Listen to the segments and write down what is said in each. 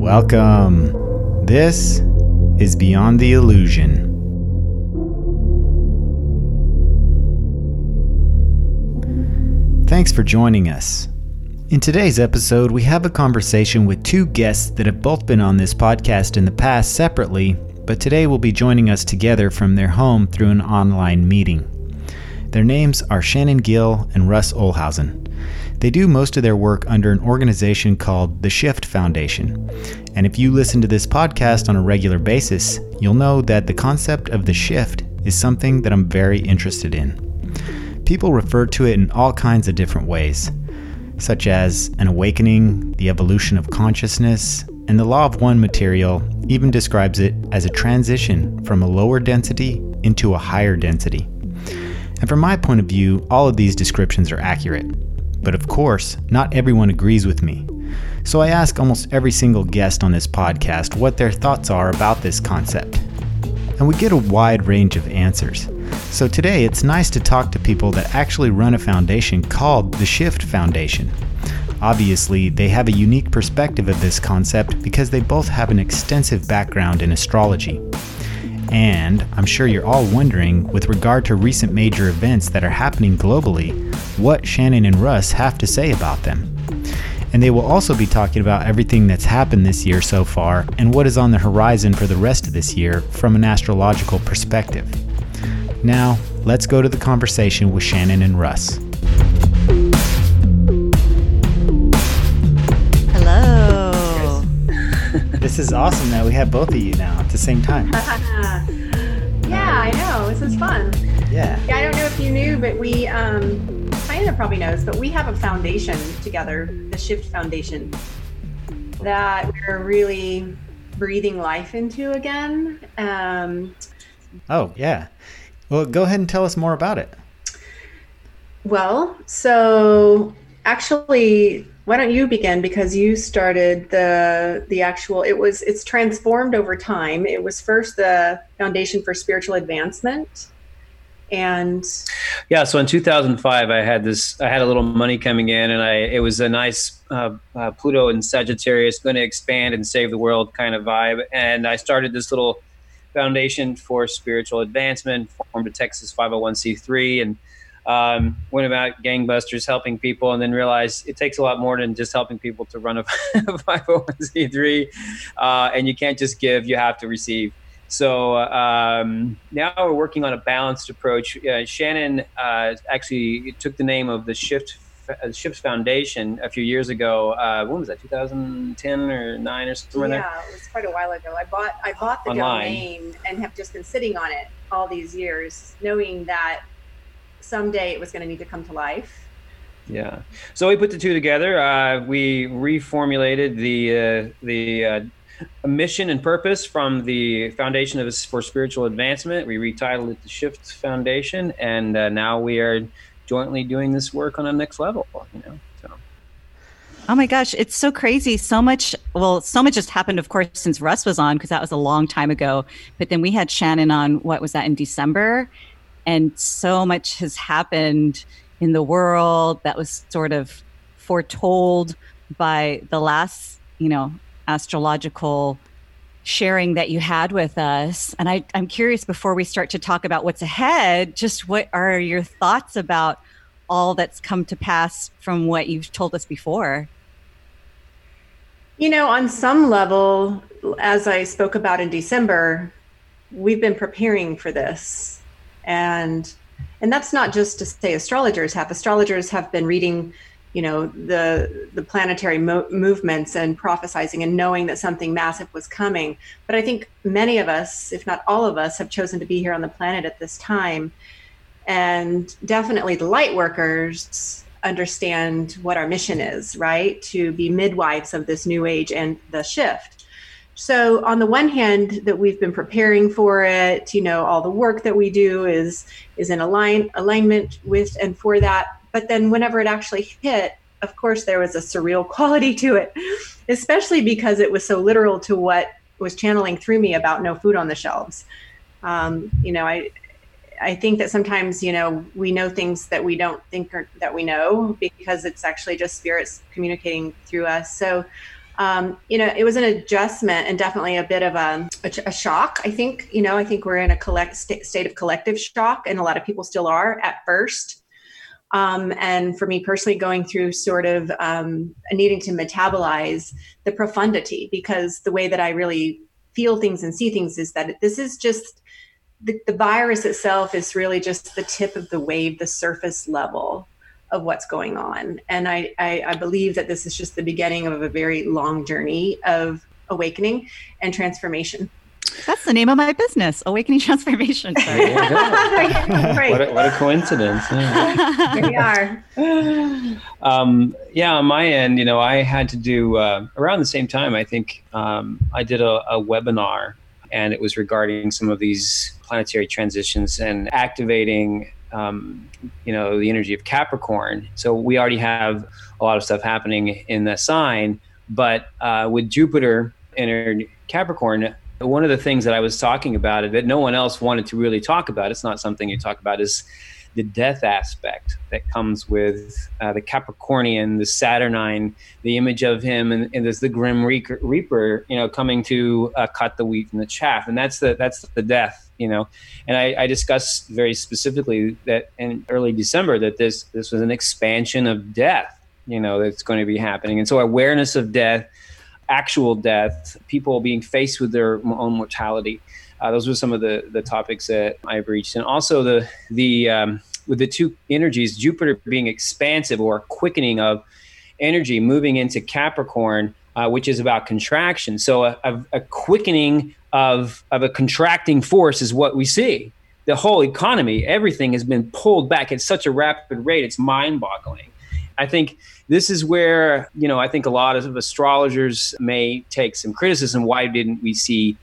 Welcome. This is Beyond the Illusion. Thanks for joining us. In today's episode, we have a conversation with two guests that have both been on this podcast in the past separately, but today will be joining us together from their home through an online meeting. Their names are Shannon Gill and Russ Olhausen. They do most of their work under an organization called the Shift Foundation. And if you listen to this podcast on a regular basis, you'll know that the concept of the shift is something that I'm very interested in. People refer to it in all kinds of different ways, such as an awakening, the evolution of consciousness, and the Law of One material even describes it as a transition from a lower density into a higher density. And from my point of view, all of these descriptions are accurate. But of course, not everyone agrees with me. So I ask almost every single guest on this podcast what their thoughts are about this concept. And we get a wide range of answers. So today, it's nice to talk to people that actually run a foundation called the Shift Foundation. Obviously, they have a unique perspective of this concept because they both have an extensive background in astrology. And I'm sure you're all wondering, with regard to recent major events that are happening globally, what Shannon and Russ have to say about them. And they will also be talking about everything that's happened this year so far and what is on the horizon for the rest of this year from an astrological perspective. Now, let's go to the conversation with Shannon and Russ. Hello. This is awesome that we have both of you now at the same time. Yeah, I know. This is fun. Yeah, I don't know if you knew, but we, Tiana probably knows, but we have a foundation together, the Shift Foundation, that we're really breathing life into again. Oh, yeah. Well, go ahead and tell us more about it. Well, so actually, why don't you begin? Because you started the actual, it's transformed over time. It was first the Foundation for Spiritual Advancement. And yeah, so in 2005, I had a little money coming in, and it was a nice Pluto and Sagittarius going to expand and save the world kind of vibe. And I started this little Foundation for Spiritual Advancement, formed a Texas 501c3, and went about gangbusters helping people, and then realized it takes a lot more than just helping people to run a 501c3, and you can't just give, you have to receive. So now we're working on a balanced approach. Shannon actually took the name of the Shift Foundation a few years ago. When was that, 2010 or 9 or somewhere there? Yeah, it was quite a while ago. I bought the domain and have just been sitting on it all these years, knowing that someday it was going to need to come to life. Yeah. So we put the two together. We reformulated the mission and purpose from the Foundation for Spiritual Advancement. We retitled it the Shift Foundation, and now we are jointly doing this work on a next level, you know. So. Oh my gosh, it's so crazy. So much just happened, of course, since Russ was on, because that was a long time ago. But then we had Shannon on, what was that, in December? And so much has happened in the world that was sort of foretold by the last, you know, astrological sharing that you had with us. And I'm curious, before we start to talk about what's ahead, just what are your thoughts about all that's come to pass from what you've told us before? You know, on some level, as I spoke about in December, we've been preparing for this. And that's not just to say astrologers have been reading, you know, the planetary movements and prophesizing and knowing that something massive was coming. But I think many of us, if not all of us, have chosen to be here on the planet at this time. And definitely the light workers understand what our mission is, right? To be midwives of this new age and the shift. So on the one hand, that we've been preparing for it, you know, all the work that we do is in alignment with and for that. But then whenever it actually hit, of course, there was a surreal quality to it, especially because it was so literal to what was channeling through me about no food on the shelves. You know, I I think that sometimes, you know, we know things that we don't think are, that we know, because it's actually just spirits communicating through us. So, you know, it was an adjustment and definitely a bit of a shock. I think, you know, I think we're in a state of collective shock, and a lot of people still are at first. And for me personally, going through sort of needing to metabolize the profundity, because the way that I really feel things and see things is that this is just the virus itself is really just the tip of the wave, the surface level of what's going on. And I believe that this is just the beginning of a very long journey of awakening and transformation. That's the name of my business, Awakening Transformation. Sorry. Right. What a coincidence. Yeah. Here we are. Yeah, on my end, you know, I had to do, around the same time, I think, I did a webinar, and it was regarding some of these planetary transitions and activating, you know, the energy of Capricorn. So we already have a lot of stuff happening in the sign, but with Jupiter entered Capricorn, one of the things that I was talking about that no one else wanted to really talk about, it's not something you talk about, is the death aspect that comes with the Capricornian, the Saturnine, the image of him, and there's the Grim Reaper, you know, coming to cut the wheat from the chaff, and that's the death, you know. And I discussed very specifically that in early December that this was an expansion of death, you know, that's going to be happening, and so awareness of death, actual death, people being faced with their own mortality. Those were some of the topics that I breached. And also the with the two energies, Jupiter being expansive or quickening of energy, moving into Capricorn, which is about contraction. So a quickening of a contracting force is what we see. The whole economy, everything has been pulled back at such a rapid rate, it's mind-boggling. I think this is where, you know, I think a lot of astrologers may take some criticism. Why didn't we see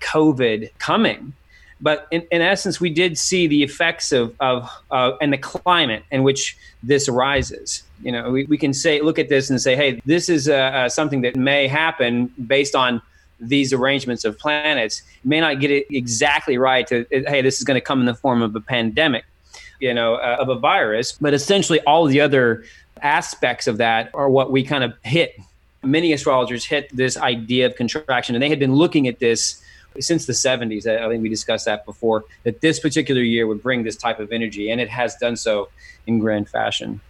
COVID coming? But in essence, we did see the effects of and the climate in which this arises. You know, we can say, look at this and say, hey, this is something that may happen based on these arrangements of planets. You may not get it exactly right to, hey, this is going to come in the form of a pandemic, you know, of a virus. But essentially all the other aspects of that are what we kind of hit. Many astrologers hit this idea of contraction, and they had been looking at this since the 70s. I think we discussed that before, that this particular year would bring this type of energy, and it has done so in grand fashion.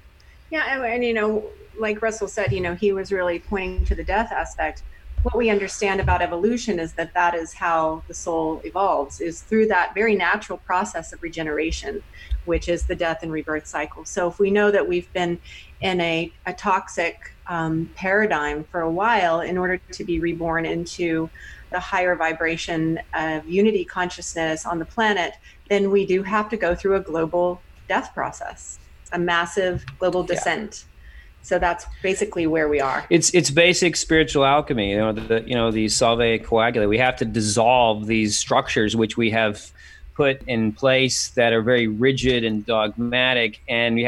Yeah, and you know, like Russell said, you know, he was really pointing to the death aspect. What we understand about evolution is that that is how the soul evolves, is through that very natural process of regeneration, which is the death and rebirth cycle. So if we know that we've been in a toxic paradigm for a while, in order to be reborn into the higher vibration of unity consciousness on the planet, then we do have to go through a global death process, a massive global descent. Yeah. So that's basically where we are. It's basic spiritual alchemy, you know, the solvere coagula. We have to dissolve these structures which we have put in place that are very rigid and dogmatic, and we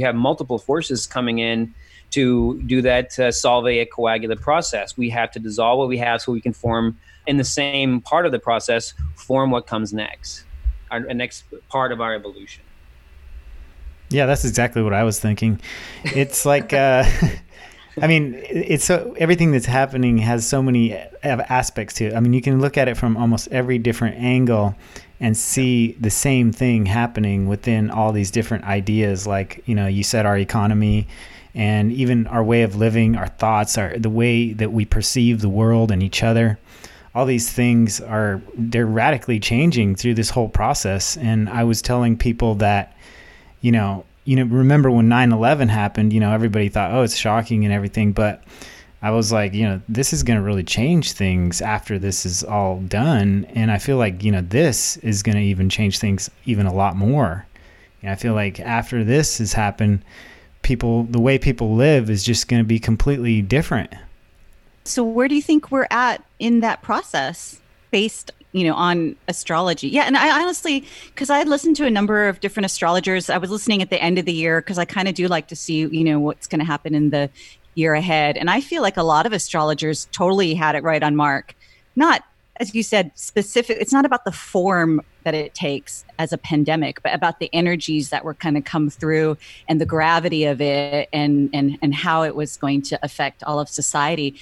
have multiple forces coming in to do that solvere coagula process. We have to dissolve what we have so we can form, in the same part of the process, form what comes next, our next part of our evolution. Yeah, that's exactly what I was thinking. It's like, I mean, it's so, everything that's happening has so many aspects to it. I mean, you can look at it from almost every different angle and see the same thing happening within all these different ideas. Like, you know, you said our economy and even our way of living, our thoughts, the way that we perceive the world and each other. All these things they're radically changing through this whole process. And I was telling people that, you know, remember when 9/11 happened, you know, everybody thought, oh, it's shocking and everything. But I was like, you know, this is going to really change things after this is all done. And I feel like, you know, this is going to even change things even a lot more. And I feel like after this has happened, the way people live is just going to be completely different. So where do you think we're at in that process based on astrology? Yeah. And I honestly, because I had listened to a number of different astrologers, I was listening at the end of the year because I kind of do like to see, you know, what's going to happen in the year ahead. And I feel like a lot of astrologers totally had it right on mark. Not as you said, specific. It's not about the form that it takes as a pandemic, but about the energies that were kind of come through and the gravity of it and how it was going to affect all of society.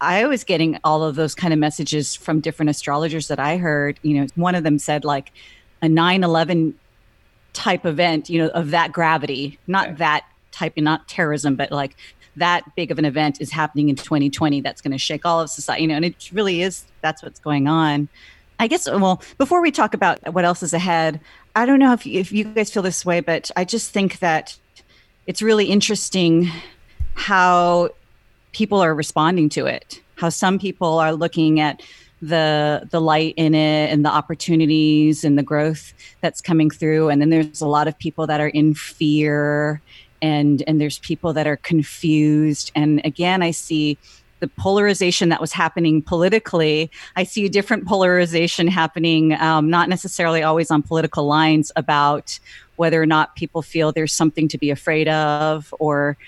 I was getting all of those kind of messages from different astrologers that I heard. You know, one of them said like a 9/11 type event, you know, of that gravity, not okay. that type, not terrorism, but like that big of an event is happening in 2020. That's going to shake all of society, you know, and it really is. That's what's going on. I guess, well, before we talk about what else is ahead, I don't know if you guys feel this way, but I just think that it's really interesting how people are responding to it, how some people are looking at the light in it and the opportunities and the growth that's coming through. And then there's a lot of people that are in fear and there's people that are confused. And again, I see the polarization that was happening politically. I see a different polarization happening, not necessarily always on political lines, about whether or not people feel there's something to be afraid of or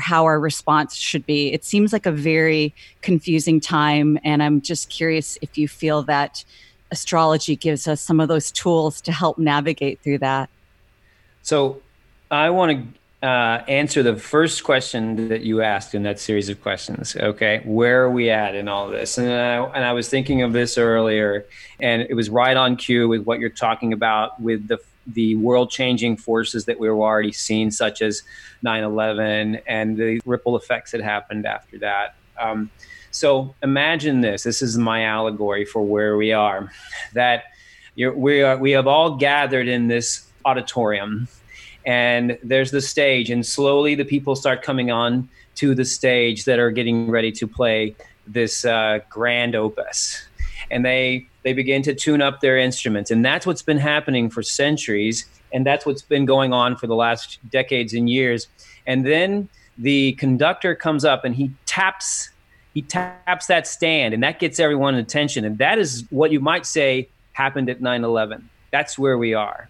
how our response should be. It seems like a very confusing time. And I'm just curious if you feel that astrology gives us some of those tools to help navigate through that. So I want to answer the first question that you asked in that series of questions. Okay, where are we at in all this? And I was thinking of this earlier, and it was right on cue with what you're talking about with the world-changing forces that we were already seeing, such as 9/11 and the ripple effects that happened after that. So imagine this. This is my allegory for where we are, that we have all gathered in this auditorium, and there's the stage, and slowly the people start coming on to the stage that are getting ready to play this grand opus. And they begin to tune up their instruments. And that's what's been happening for centuries. And that's what's been going on for the last decades and years. And then the conductor comes up and he taps that stand, and that gets everyone's attention. And that is what you might say happened at 9/11. That's where we are.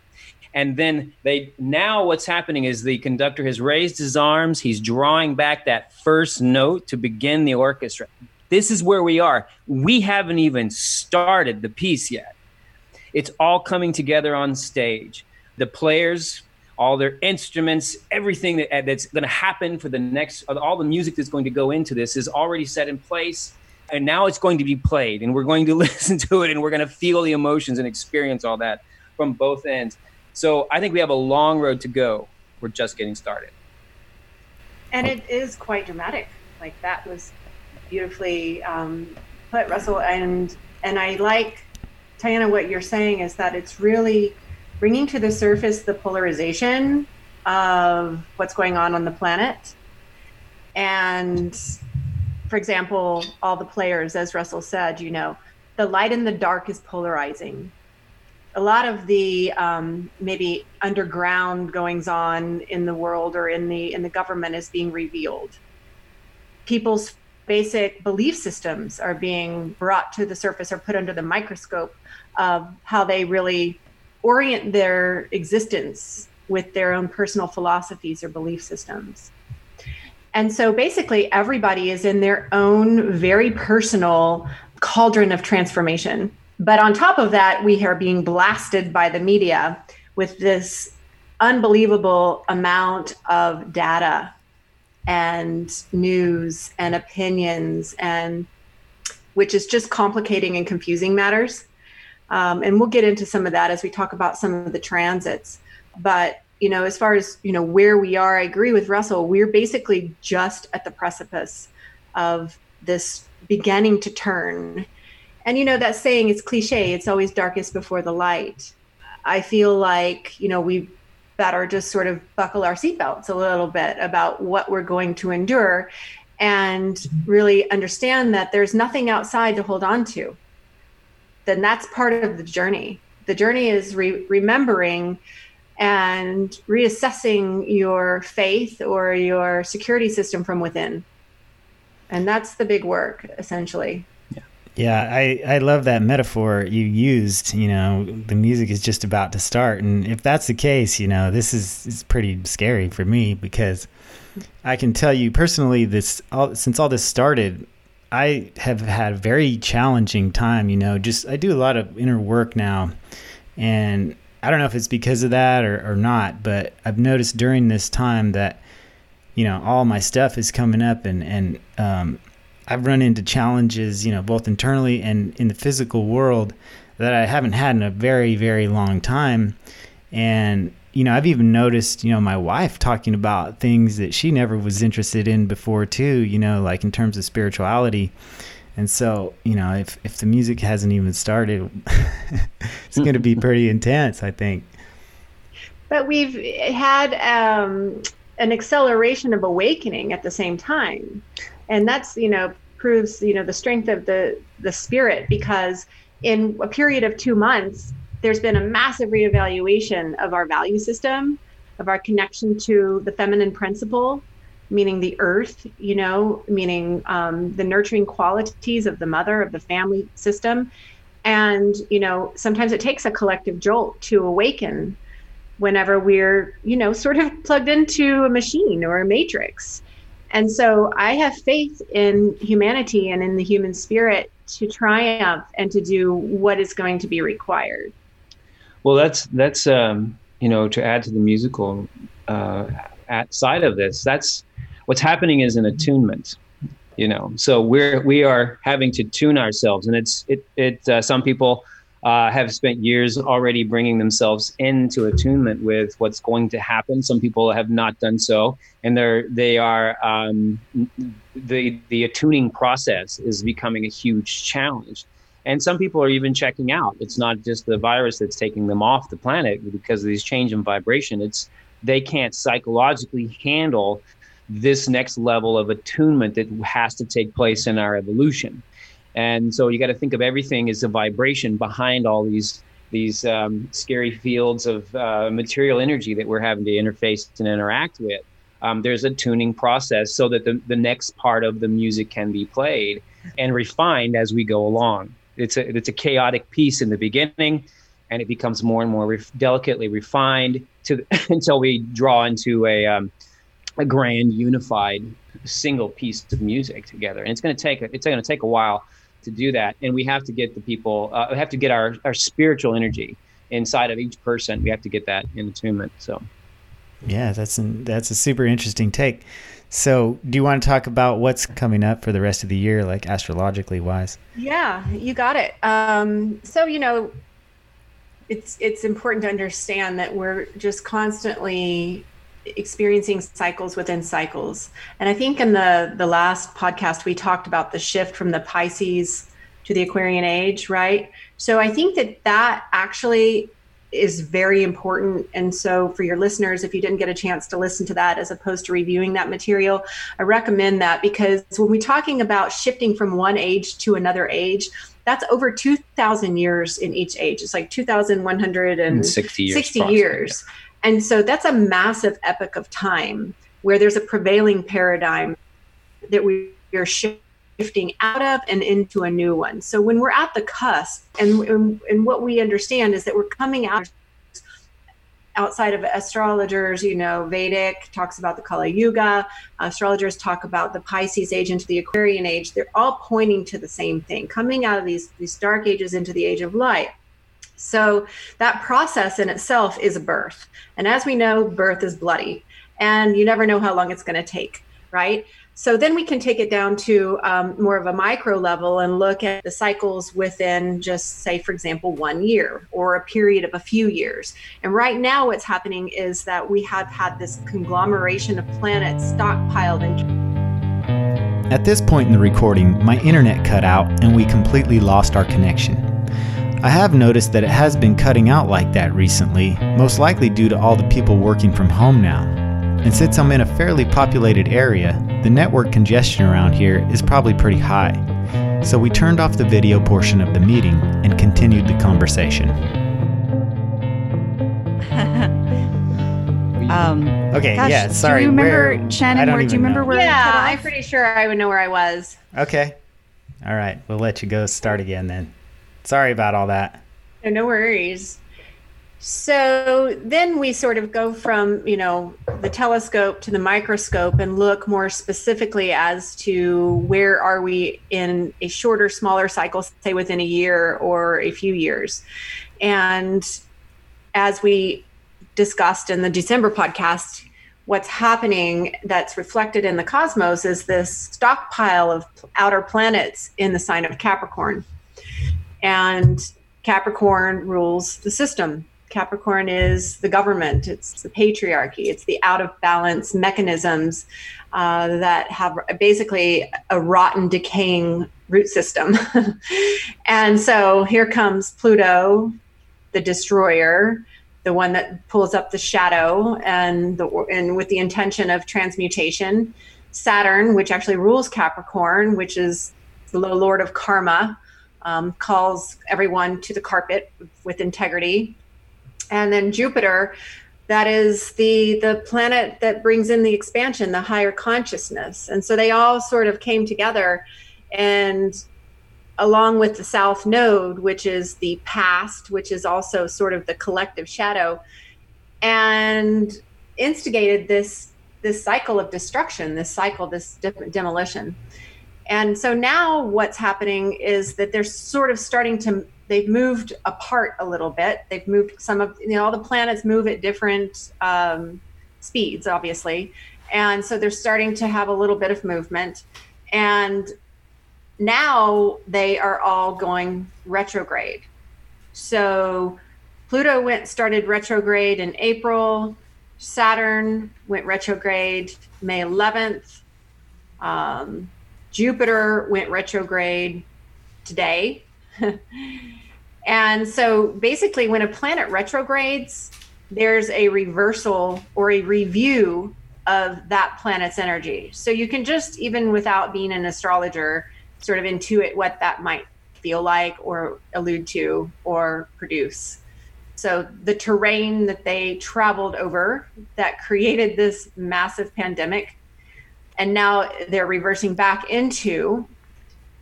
And then now what's happening is the conductor has raised his arms. He's drawing back that first note to begin the orchestra. This is where we are. We haven't even started the piece yet. It's all coming together on stage. The players, all their instruments, everything that's going to happen for the next, all the music that's going to go into this is already set in place. And now it's going to be played, and we're going to listen to it, and we're going to feel the emotions and experience all that from both ends. So I think we have a long road to go. We're just getting started. And it is quite dramatic. Like, that was beautifully put, Russell, and I like, Tiana, what you're saying is that it's really bringing to the surface the polarization of what's going on the planet. And for example, all the players, as Russell said, you know, the light and the dark is polarizing. A lot of the maybe underground goings on in the world or in the government is being revealed. People's basic belief systems are being brought to the surface or put under the microscope of how they really orient their existence with their own personal philosophies or belief systems. And so basically everybody is in their own very personal cauldron of transformation. But on top of that, we are being blasted by the media with this unbelievable amount of data and news and opinions, and which is just complicating and confusing matters. And we'll get into some of that as we talk about some of the transits. But, you know, as far as, you know, where we are, I agree with Russell. We're basically just at the precipice of this beginning to turn. And, you know, that saying, it's cliche, it's always darkest before the light. I feel like, you know, we better just sort of buckle our seatbelts a little bit about what we're going to endure, and really understand that there's nothing outside to hold on to. Then that's part of the journey. The journey is remembering and reassessing your faith or your security system from within. And that's the big work, essentially. Yeah, I love that metaphor you used. You know, the music is just about to start. And if that's the case, you know, it's pretty scary for me, because I can tell you personally, since all this started, I have had a very challenging time, you know, just, I do a lot of inner work now, and I don't know if it's because of that or not, but I've noticed during this time that, you know, all my stuff is coming up, and I've run into challenges, you know, both internally and in the physical world that I haven't had in a very, very long time. And, you know, I've even noticed, you know, my wife talking about things that she never was interested in before too, you know, like in terms of spirituality. And so, you know, if the music hasn't even started, it's going to be pretty intense, I think. But we've had an acceleration of awakening at the same time. And that's, you know, proves, you know, the strength of the spirit, because in a period of 2 months, there's been a massive reevaluation of our value system, of our connection to the feminine principle, meaning the earth, you know, meaning the nurturing qualities of the mother, of the family system. And, you know, sometimes it takes a collective jolt to awaken whenever we're, you know, sort of plugged into a machine or a matrix. And so I have faith in humanity and in the human spirit to triumph and to do what is going to be required. Well, that's you know, to add to the musical side of this, that's what's happening is an attunement, you know. So we are having to tune ourselves, and it's some people have spent years already bringing themselves into attunement with what's going to happen. Some people have not done so, and they are the attuning process is becoming a huge challenge. And some people are even checking out. It's not just the virus that's taking them off the planet because of these change in vibration. It's they can't psychologically handle this next level of attunement that has to take place in our evolution. And so you got to think of everything as a vibration behind all these scary fields of material energy that we're having to interface and interact with. There's a tuning process so that the next part of the music can be played and refined as we go along. It's a chaotic piece in the beginning, and it becomes more and more delicately refined until we draw into a grand unified single piece of music together. And it's going to take a while to do that, and we have to get the people we have to get our spiritual energy inside of each person. We have to get that in attunement. So yeah, that's a super interesting take. So do you want to talk about what's coming up for the rest of the year, like astrologically wise? Yeah, you got it. So you know, it's important to understand that we're just constantly experiencing cycles within cycles. And I think in the last podcast, we talked about the shift from the Pisces to the Aquarian age, right? So I think that actually is very important. And so for your listeners, if you didn't get a chance to listen to that, as opposed to reviewing that material, I recommend that, because when we're talking about shifting from one age to another age, that's over 2,000 years in each age. It's like 2,160 years. And so that's a massive epoch of time where there's a prevailing paradigm that we are shifting out of and into a new one. So when we're at the cusp, and what we understand is that we're coming out outside of astrologers, you know, Vedic talks about the Kali Yuga, astrologers talk about the Pisces age into the Aquarian age. They're all pointing to the same thing, coming out of these dark ages into the age of light. So that process in itself is a birth. And as we know, birth is bloody, and you never know how long it's going to take, right? So then we can take it down to more of a micro level and look at the cycles within just, say, for example, 1 year or a period of a few years. And right now what's happening is that we have had this conglomeration of planets stockpiled. At this point in the recording, my internet cut out and we completely lost our connection. I have noticed that it has been cutting out like that recently, most likely due to all the people working from home now. And since I'm in a fairly populated area, the network congestion around here is probably pretty high. So we turned off the video portion of the meeting and continued the conversation. Okay, gosh, yeah, sorry. Do you remember, Shannon, where we cut off? I'm pretty sure I would know where I was. Okay. All right, we'll let you go start again then. Sorry about all that. No worries. So then we sort of go from, you know, the telescope to the microscope and look more specifically as to where are we in a shorter, smaller cycle, say within a year or a few years. And as we discussed in the December podcast, what's happening that's reflected in the cosmos is this stockpile of outer planets in the sign of Capricorn. And Capricorn rules the system. Capricorn is the government, it's the patriarchy, it's the out of balance mechanisms that have basically a rotten, decaying root system. And so here comes Pluto, the destroyer, the one that pulls up the shadow and with the intention of transmutation. Saturn, which actually rules Capricorn, which is the lord of karma, calls everyone to the carpet with integrity. And then Jupiter, that is the planet that brings in the expansion, the higher consciousness. And so they all sort of came together, and along with the South Node, which is the past, which is also sort of the collective shadow, and instigated this cycle of destruction, this demolition. And so now what's happening is that they're sort of starting to, they've moved apart a little bit. They've moved some of, you know, all the planets move at different speeds, obviously. And so they're starting to have a little bit of movement. And now they are all going retrograde. So Pluto started retrograde in April. Saturn went retrograde May 11th. Jupiter went retrograde today. And so basically when a planet retrogrades, there's a reversal or a review of that planet's energy. So you can just, even without being an astrologer, sort of intuit what that might feel like or allude to or produce. So the terrain that they traveled over that created this massive pandemic, and now they're reversing back into,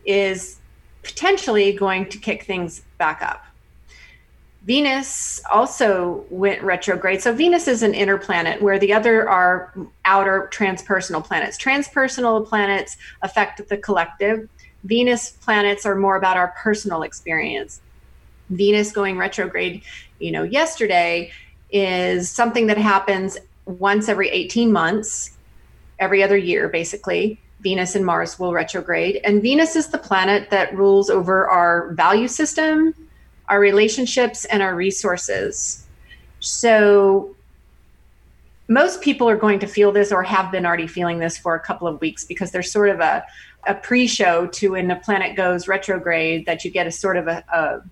is potentially going to kick things back up. Venus also went retrograde. So Venus is an inner planet, where the other are outer transpersonal planets. Transpersonal planets affect the collective. Venus planets are more about our personal experience. Venus going retrograde, you know, yesterday, is something that happens once every 18 months, every other year, basically. Venus and Mars will retrograde. And Venus is the planet that rules over our value system, our relationships, and our resources. So most people are going to feel this, or have been already feeling this for a couple of weeks, because there's sort of a pre-show to when the planet goes retrograde, that you get a sort of a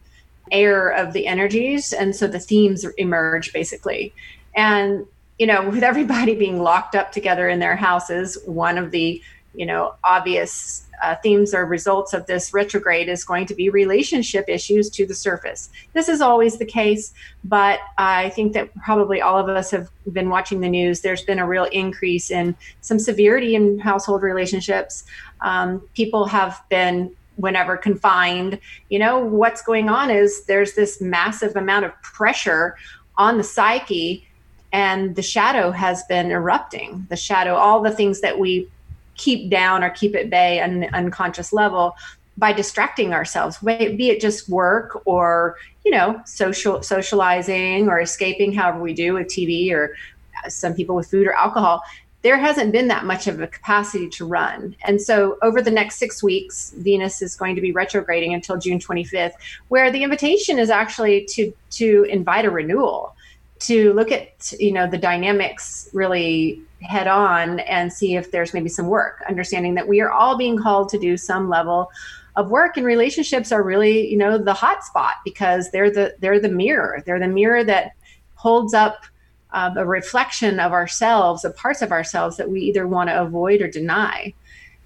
air of the energies. And so the themes emerge, basically. And, you know, with everybody being locked up together in their houses, one of the, you know, obvious themes or results of this retrograde is going to be relationship issues to the surface. This is always the case, but I think that probably all of us have been watching the news. There's been a real increase in some severity in household relationships. People have been, whenever confined, you know, what's going on is there's this massive amount of pressure on the psyche, and the shadow has been erupting. The shadow, all the things that we keep down or keep at bay on an unconscious level by distracting ourselves, be it just work or, you know, socializing or escaping, however we do with TV, or some people with food or alcohol. There hasn't been that much of a capacity to run. And so over the next 6 weeks, Venus is going to be retrograding until June 25th, where the invitation is actually to invite a renewal, to look at, you know, the dynamics really head on and see if there's maybe some work, understanding that we are all being called to do some level of work, and relationships are really, you know, the hot spot, because they're the mirror that holds up a reflection of ourselves, of parts of ourselves that we either want to avoid or deny.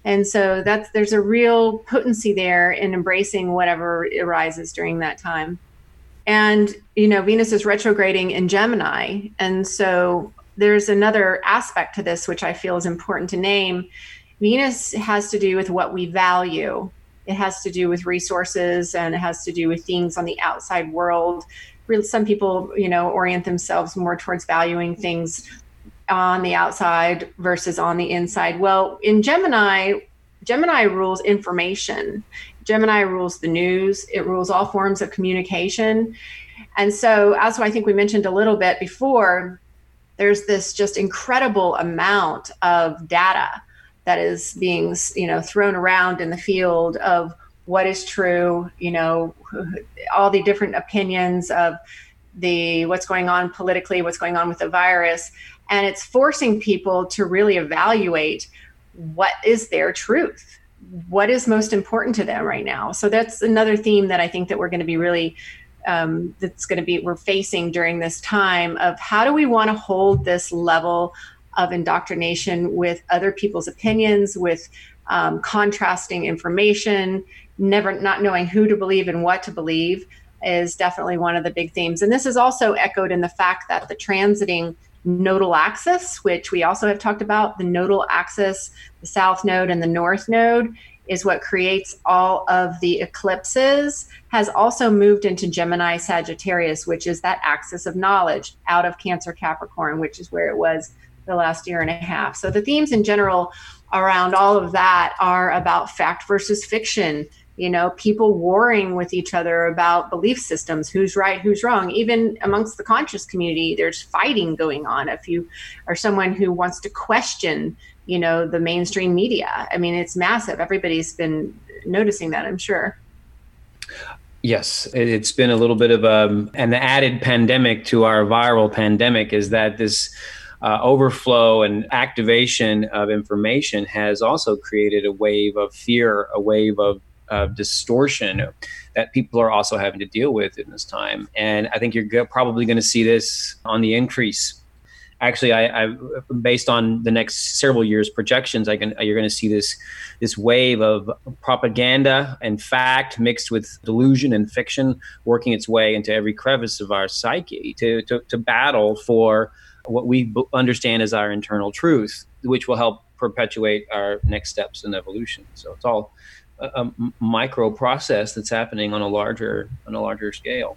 And so there's a real potency there in embracing whatever arises during that time. And, you know, Venus is retrograding in Gemini. And so there's another aspect to this, which I feel is important to name. Venus has to do with what we value. It has to do with resources, and it has to do with things on the outside world some people, you know, orient themselves more towards valuing things on the outside versus on the inside. Well, in Gemini, Gemini rules information. Gemini rules the news. It rules all forms of communication. And so, as I think we mentioned a little bit before, there's this just incredible amount of data that is being, you know, thrown around in the field of what is true, you know, all the different opinions of the what's going on politically, what's going on with the virus. And it's forcing people to really evaluate what is their truth, what is most important to them right now. So that's another theme that I think that we're going to be really, that's going to be, we're facing during this time of how do we want to hold this level of indoctrination with other people's opinions, with contrasting information, not knowing who to believe and what to believe is definitely one of the big themes. And this is also echoed in the fact that the transiting nodal axis, which we also have talked about, the nodal axis, the south node and the north node, is what creates all of the eclipses, has also moved into Gemini Sagittarius, which is that axis of knowledge out of Cancer Capricorn, which is where it was the last year and a half. So the themes in general around all of that are about fact versus fiction, you know, people warring with each other about belief systems, who's right, who's wrong. Even amongst the conscious community, there's fighting going on. If you are someone who wants to question, you know, the mainstream media, I mean, it's massive. Everybody's been noticing that, I'm sure. Yes, it's been a little bit of a, and the added pandemic to our viral pandemic is that this overflow and activation of information has also created a wave of fear, a wave of distortion that people are also having to deal with in this time. And I think you're probably going to see this on the increase. Actually, I based on the next several years projections, you're going to see this wave of propaganda and fact mixed with delusion and fiction working its way into every crevice of our psyche to battle for what we understand as our internal truth, which will help perpetuate our next steps in evolution. So it's all a micro process that's happening on a larger scale.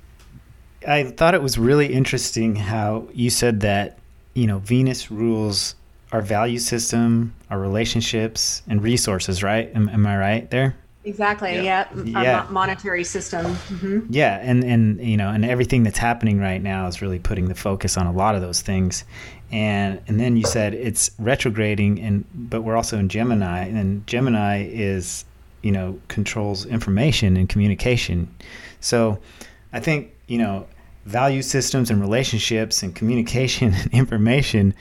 I thought it was really interesting how you said that, you know, Venus rules our value system, our relationships, and resources, right? Am I right there? Exactly. Yeah. Our monetary system. Mm-hmm. Yeah. And, you know, and everything that's happening right now is really putting the focus on a lot of those things. And then you said it's retrograding, but we're also in Gemini, and Gemini is, you know, controls information and communication. So I think, you know, value systems and relationships and communication and information,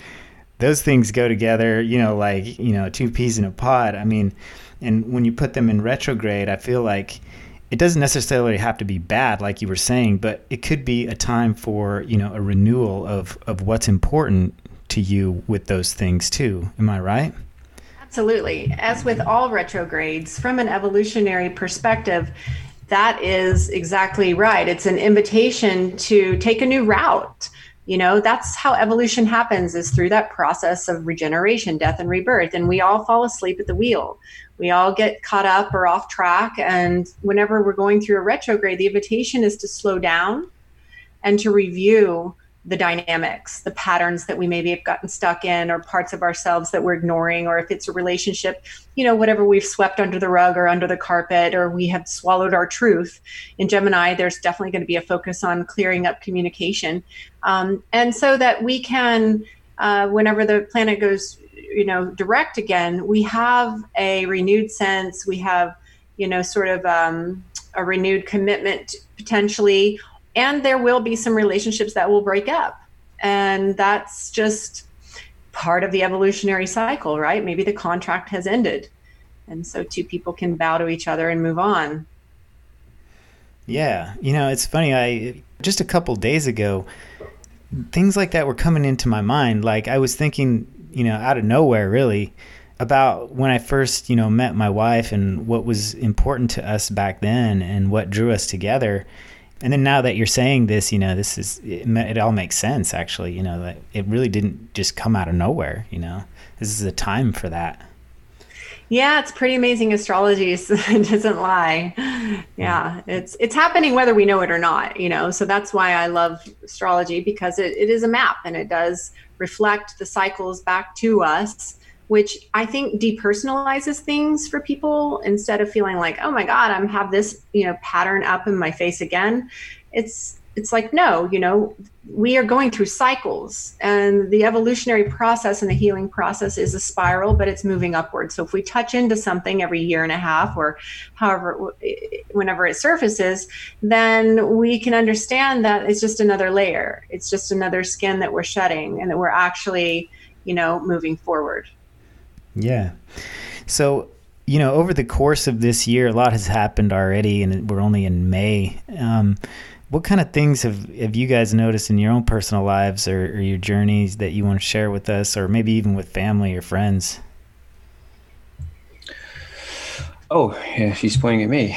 those things go together, you know, like, you know, two peas in a pod. I mean, and when you put them in retrograde, I feel like it doesn't necessarily have to be bad, like you were saying, but it could be a time for, you know, a renewal of what's important to you with those things too. Am I right? Absolutely. As with all retrogrades, from an evolutionary perspective, that is exactly right. It's an invitation to take a new route. You know, that's how evolution happens, is through that process of regeneration, death, and rebirth. And we all fall asleep at the wheel. We all get caught up or off track. And whenever we're going through a retrograde, the invitation is to slow down and to review the dynamics, the patterns that we maybe have gotten stuck in, or parts of ourselves that we're ignoring, or if it's a relationship, you know, whatever we've swept under the rug or under the carpet, or we have swallowed our truth. In Gemini, there's definitely going to be a focus on clearing up communication. And so that we can, whenever the planet goes, you know, direct again, we have a renewed sense, we have, you know, sort of a renewed commitment potentially. And there will be some relationships that will break up. And that's just part of the evolutionary cycle, right? Maybe the contract has ended. And so two people can bow to each other and move on. Yeah. You know, it's funny. Just a couple days ago, things like that were coming into my mind. Like I was thinking, you know, out of nowhere, really, about when I first, you know, met my wife and what was important to us back then and what drew us together. And then now that you're saying this, you know, this is, it all makes sense, actually, you know, that it really didn't just come out of nowhere, you know, this is a time for that. Yeah, it's pretty amazing. Astrology doesn't lie. Yeah, it's happening whether we know it or not, you know. So that's why I love astrology, because it is a map and it does reflect the cycles back to us, which I think depersonalizes things for people instead of feeling like, oh my God, I'm have this, you know, pattern up in my face again. It's like, no, you know, we are going through cycles, and the evolutionary process and the healing process is a spiral, but it's moving upward. So if we touch into something every year and a half or however, whenever it surfaces, then we can understand that it's just another layer. It's just another skin that we're shedding, and that we're actually, you know, moving forward. Yeah. So, you know, over the course of this year, a lot has happened already, and we're only in May. What kind of things have you guys noticed in your own personal lives or your journeys that you want to share with us, or maybe even with family or friends? Oh, yeah, she's pointing at me.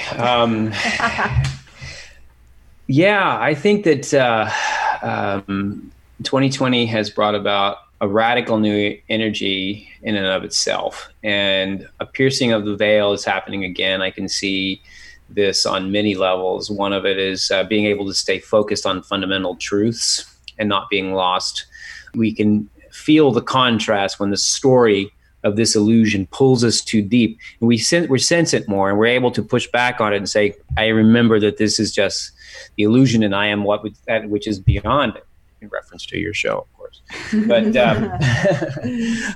Yeah, I think that 2020 has brought about a radical new energy in and of itself, and a piercing of the veil is happening again. I can see this on many levels. One of it is being able to stay focused on fundamental truths and not being lost. We can feel the contrast when the story of this illusion pulls us too deep, and we sense it more, and we're able to push back on it and say, I remember that this is just the illusion, and I am what that which is beyond it, in reference to your show, of course. But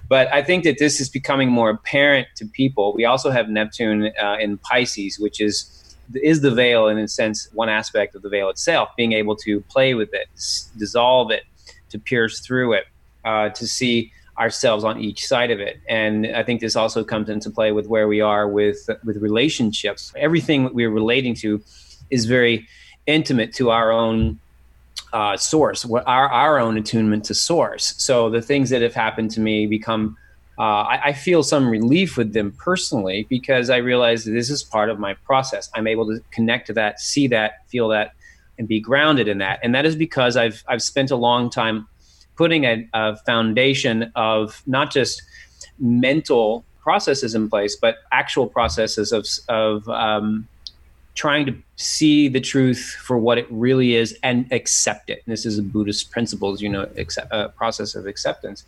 but I think that this is becoming more apparent to people. We also have Neptune in Pisces, which is the veil, in a sense, one aspect of the veil itself, being able to play with it, dissolve it, to pierce through it, to see ourselves on each side of it. And I think this also comes into play with where we are with relationships. Everything that we're relating to is very intimate to our own source, our own attunement to source. So the things that have happened to me become, I feel some relief with them personally, because I realize that this is part of my process. I'm able to connect to that, see that, feel that, and be grounded in that. And that is because I've spent a long time putting a foundation of not just mental processes in place, but actual processes of trying to see the truth for what it really is and accept it. And this is a Buddhist principles, you know, process of acceptance.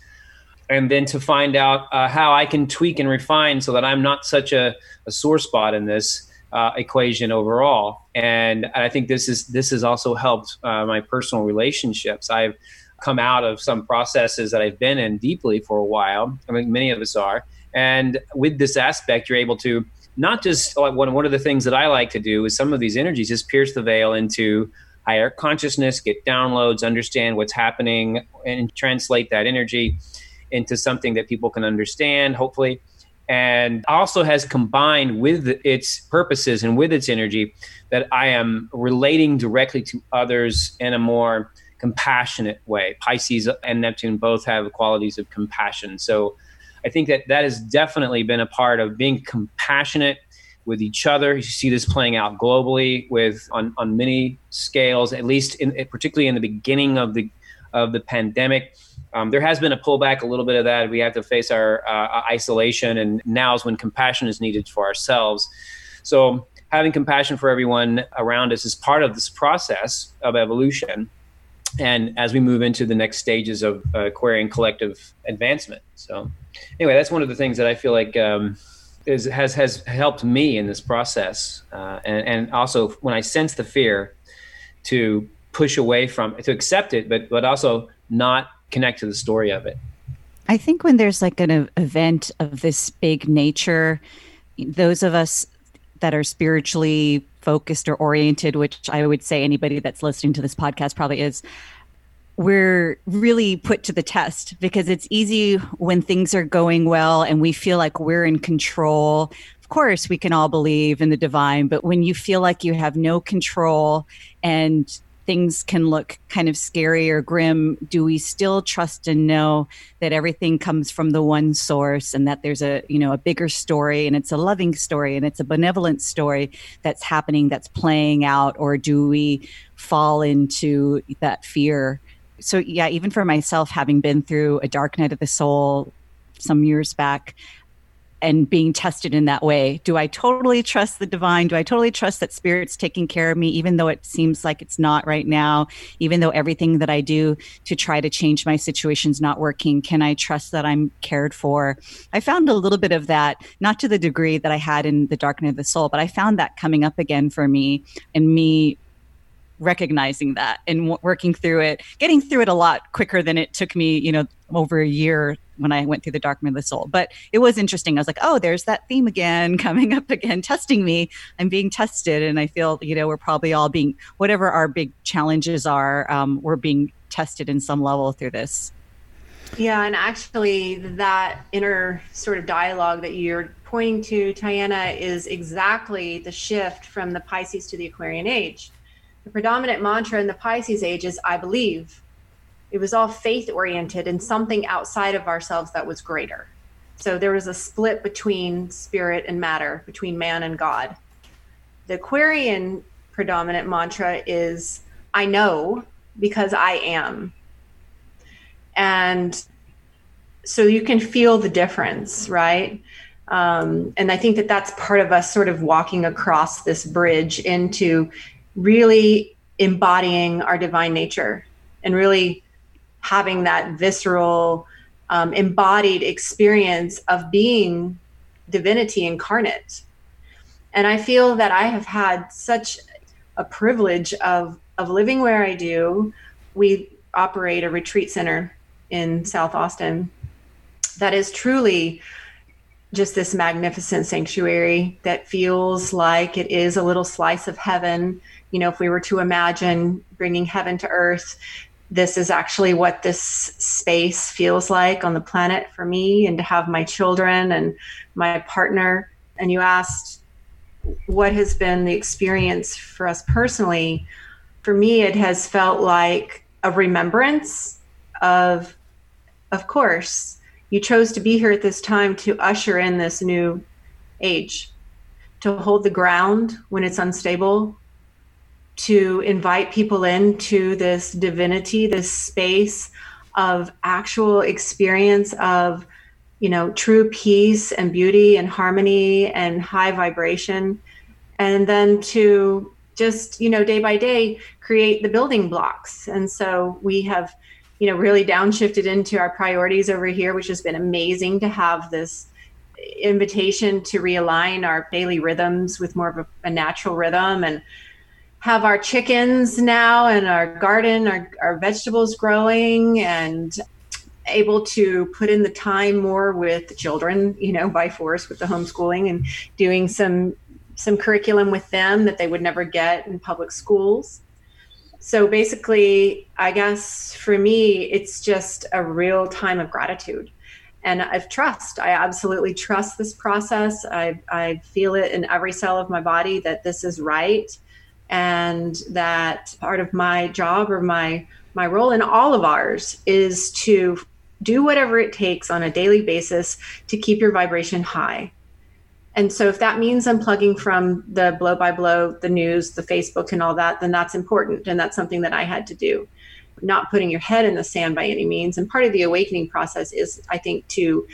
And then to find out how I can tweak and refine so that I'm not such a sore spot in this equation overall. And I think this has also helped my personal relationships. I've come out of some processes that I've been in deeply for a while. I mean, many of us are. And with this aspect, you're able to not just like one of the things that I like to do is some of these energies is pierce the veil into higher consciousness, get downloads, understand what's happening, and translate that energy into something that people can understand, hopefully. And also has combined with its purposes and with its energy that I am relating directly to others in a more compassionate way. Pisces and Neptune both have qualities of compassion. So I think that has definitely been a part of being compassionate with each other. You see this playing out globally with on many scales, at least particularly in the beginning of the pandemic. There has been a pullback, a little bit of that. We have to face our isolation, and now is when compassion is needed for ourselves. So having compassion for everyone around us is part of this process of evolution, and as we move into the next stages of Aquarian collective advancement. So anyway, that's one of the things that I feel like has helped me in this process. And also when I sense the fear, to push away from it, to accept it, but also not connect to the story of it. I think when there's like an event of this big nature, those of us that are spiritually focused or oriented, which I would say anybody that's listening to this podcast probably is, we're really put to the test, because it's easy when things are going well and we feel like we're in control. Of course, we can all believe in the divine, but when you feel like you have no control and things can look kind of scary or grim, do we still trust and know that everything comes from the one source, and that there's a bigger story, and it's a loving story, and it's a benevolent story that's happening, that's playing out? Or do we fall into that fear? So yeah, even for myself, having been through a dark night of the soul some years back, and being tested in that way. Do I totally trust the divine? Do I totally trust that spirit's taking care of me, even though it seems like it's not right now, even though everything that I do to try to change my situation's not working? Can I trust that I'm cared for? I found a little bit of that, not to the degree that I had in The Darkening of the Soul, but I found that coming up again for me, and me recognizing that and working through it, getting through it a lot quicker than it took me, over a year when I went through The Darkening of the Soul. But it was interesting. I was like, oh, there's that theme again, coming up again, testing me. I'm being tested. And I feel, we're probably all being, whatever our big challenges are, we're being tested in some level through this. Yeah. And actually that inner sort of dialogue that you're pointing to, Tiana, is exactly the shift from the Pisces to the Aquarian age. The predominant mantra in the Pisces age is, I believe. It was all faith-oriented and something outside of ourselves that was greater. So there was a split between spirit and matter, between man and God. The Aquarian predominant mantra is, I know because I am. And so you can feel the difference, right? And I think that that's part of us sort of walking across this bridge into really embodying our divine nature and really having that visceral, embodied experience of being divinity incarnate. And I feel that I have had such a privilege of living where I do. We operate a retreat center in South Austin that is truly just this magnificent sanctuary that feels like it is a little slice of heaven. If we were to imagine bringing heaven to earth, this is actually what this space feels like on the planet for me, and to have my children and my partner. And you asked what has been the experience for us personally. For me, it has felt like a remembrance of course, you chose to be here at this time to usher in this new age, to hold the ground when it's unstable, to invite people into this divinity, this space of actual experience of, true peace and beauty and harmony and high vibration. And then to just, day by day, create the building blocks. And so we have, really downshifted into our priorities over here, which has been amazing to have this invitation to realign our daily rhythms with more of a natural rhythm, and have our chickens now and our garden, our vegetables growing, and able to put in the time more with the children, by force with the homeschooling, and doing some curriculum with them that they would never get in public schools. So basically, I guess for me, it's just a real time of gratitude and of trust. I absolutely trust this process. I feel it in every cell of my body that this is right, and that part of my job or my role in all of ours is to do whatever it takes on a daily basis to keep your vibration high. And so if that means unplugging from the blow by blow, the news, the Facebook and all that, then that's important. And that's something that I had to do. Not putting your head in the sand by any means. And part of the awakening process is, I think, to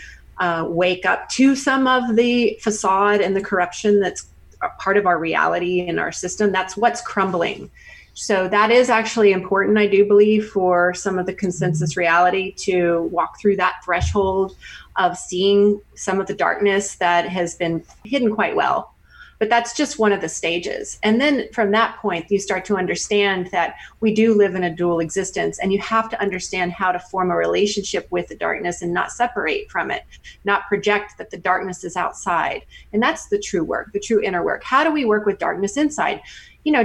wake up to some of the facade and the corruption that's a part of our reality and our system. That's what's crumbling. So that is actually important, I do believe, for some of the consensus reality to walk through that threshold of seeing some of the darkness that has been hidden quite well. But that's just one of the stages. And then from that point, you start to understand that we do live in a dual existence, and you have to understand how to form a relationship with the darkness and not separate from it, not project that the darkness is outside. And that's the true work, the true inner work. How do we work with darkness inside?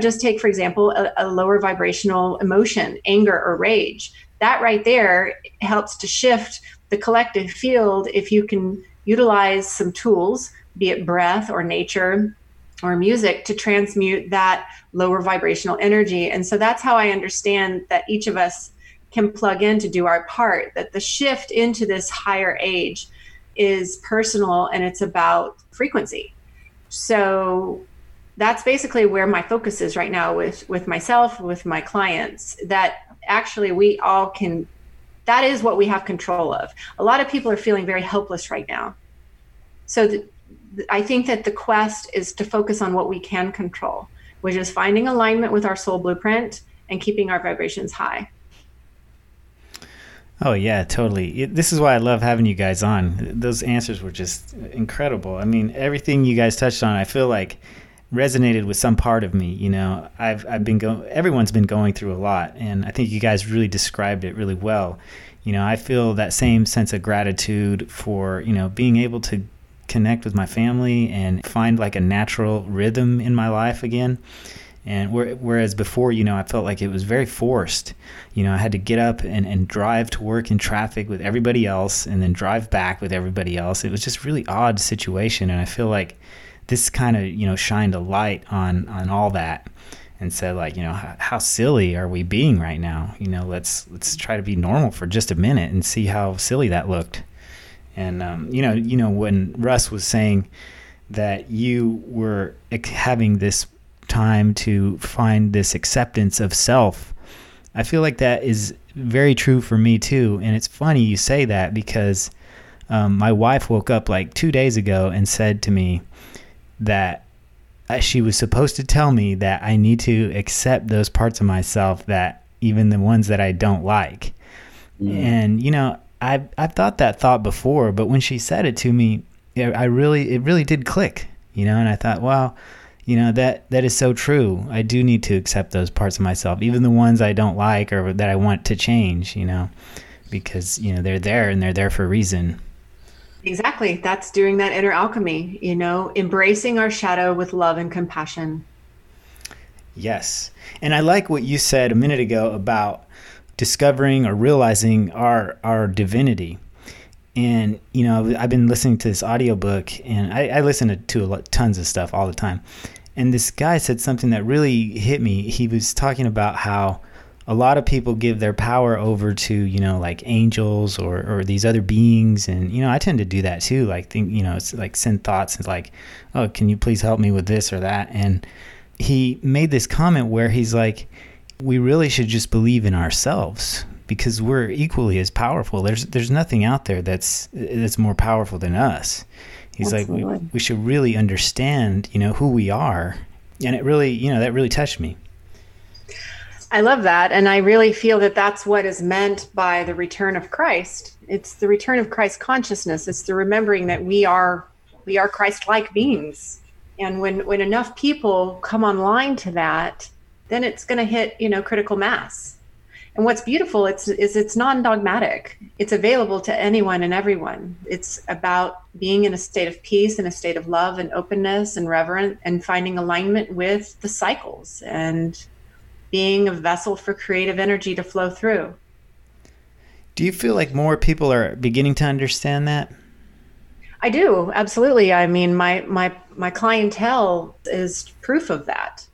Just take, for example, a lower vibrational emotion, anger or rage. That right there helps to shift the collective field if you can utilize some tools, be it breath or nature or music, to transmute that lower vibrational energy. And so that's how I understand that each of us can plug in to do our part, that the shift into this higher age is personal and it's about frequency. So that's basically where my focus is right now with myself, with my clients, that actually we all can, that is what we have control of. A lot of people are feeling very helpless right now. So I think that the quest is to focus on what we can control, which is finding alignment with our soul blueprint and keeping our vibrations high. Oh, yeah, totally. This is why I love having you guys on. Those answers were just incredible. I mean, everything you guys touched on, I feel like resonated with some part of me. You know, I've been going, everyone's been going through a lot, and I think you guys really described it really well. You know, I feel that same sense of gratitude for, you know, being able to connect with my family and find like a natural rhythm in my life again. And whereas before, you know, I felt like it was very forced. You know, I had to get up and drive to work in traffic with everybody else and then drive back with everybody else. It was just really odd situation. And I feel like this kind of, you know, shined a light on all that and said, like, you know, how silly are we being right now? You know, let's try to be normal for just a minute and see how silly that looked. And, you know, when Russ was saying that you were having this time to find this acceptance of self, I feel like that is very true for me too. And it's funny you say that because my wife woke up like 2 days ago and said to me that she was supposed to tell me that I need to accept those parts of myself, that even the ones that I don't like. Yeah. And, you know, I've thought that thought before, but when she said it to me, it really did click, you know, and I thought, wow, you know, that is so true. I do need to accept those parts of myself, even the ones I don't like or that I want to change, you know, because, you know, they're there and they're there for a reason. Exactly. That's doing that inner alchemy, you know, embracing our shadow with love and compassion. Yes. And I like what you said a minute ago about discovering or realizing our divinity. And, you know, I've been listening to this audiobook, and I listen to tons of stuff all the time. And this guy said something that really hit me. He was talking about how a lot of people give their power over to, you know, like angels or these other beings. And, you know, I tend to do that too. Like, think, you know, it's like send thoughts. It's like, oh, can you please help me with this or that? And he made this comment where he's like, we really should just believe in ourselves, because we're equally as powerful. There's nothing out there that's more powerful than us. He's Absolutely. Like, we should really understand, you know, who we are. And it really, you know, that really touched me. I love that. And I really feel that that's what is meant by the return of Christ. It's the return of Christ consciousness. It's the remembering that we are Christ-like beings. And when enough people come online to that, then it's going to hit, you know, critical mass. And what's beautiful is it's non-dogmatic. It's available to anyone and everyone. It's about being in a state of peace and a state of love and openness and reverence and finding alignment with the cycles and being a vessel for creative energy to flow through. Do you feel like more people are beginning to understand that? I do, absolutely. I mean, my clientele is proof of that.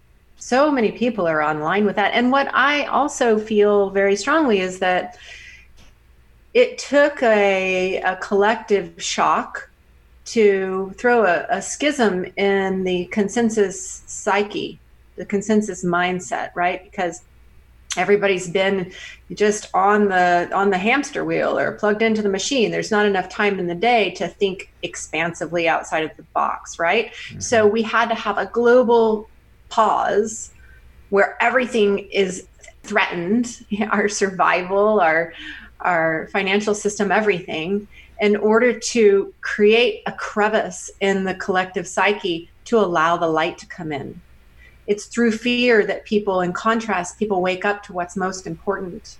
So many people are online with that. And what I also feel very strongly is that it took a collective shock to throw a schism in the consensus psyche, the consensus mindset, right? Because everybody's been just on the hamster wheel or plugged into the machine. There's not enough time in the day to think expansively outside of the box, right? Mm-hmm. So we had to have a global pause where everything is threatened, our survival, our financial system, everything, in order to create a crevice in the collective psyche to allow the light to come in. It's through fear that people, in contrast, people wake up to what's most important,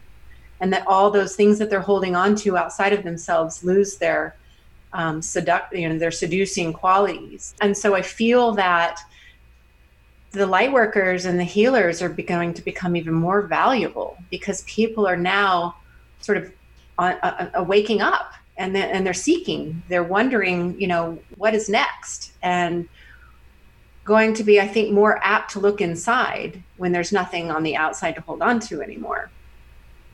and that all those things that they're holding on to outside of themselves lose their their seducing qualities. And so I feel that the light workers and the healers are going to become even more valuable, because people are now sort of waking up, and they're seeking, they're wondering, you know, what is next, and going to be, I think, more apt to look inside when there's nothing on the outside to hold on to anymore.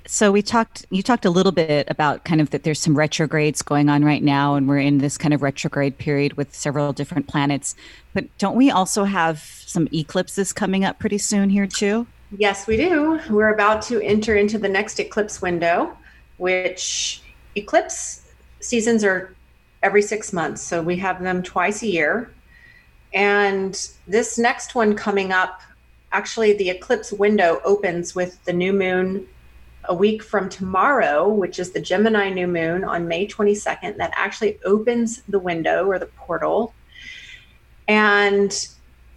So you talked a little bit about kind of that there's some retrogrades going on right now, and we're in this kind of retrograde period with several different planets. But don't we also have some eclipses coming up pretty soon here too? Yes, we do. We're about to enter into the next eclipse window, which eclipse seasons are every 6 months. So we have them twice a year. And this next one coming up, actually the eclipse window opens with the new moon a week from tomorrow, which is the Gemini new moon on May 22nd. That actually opens the window or the portal. And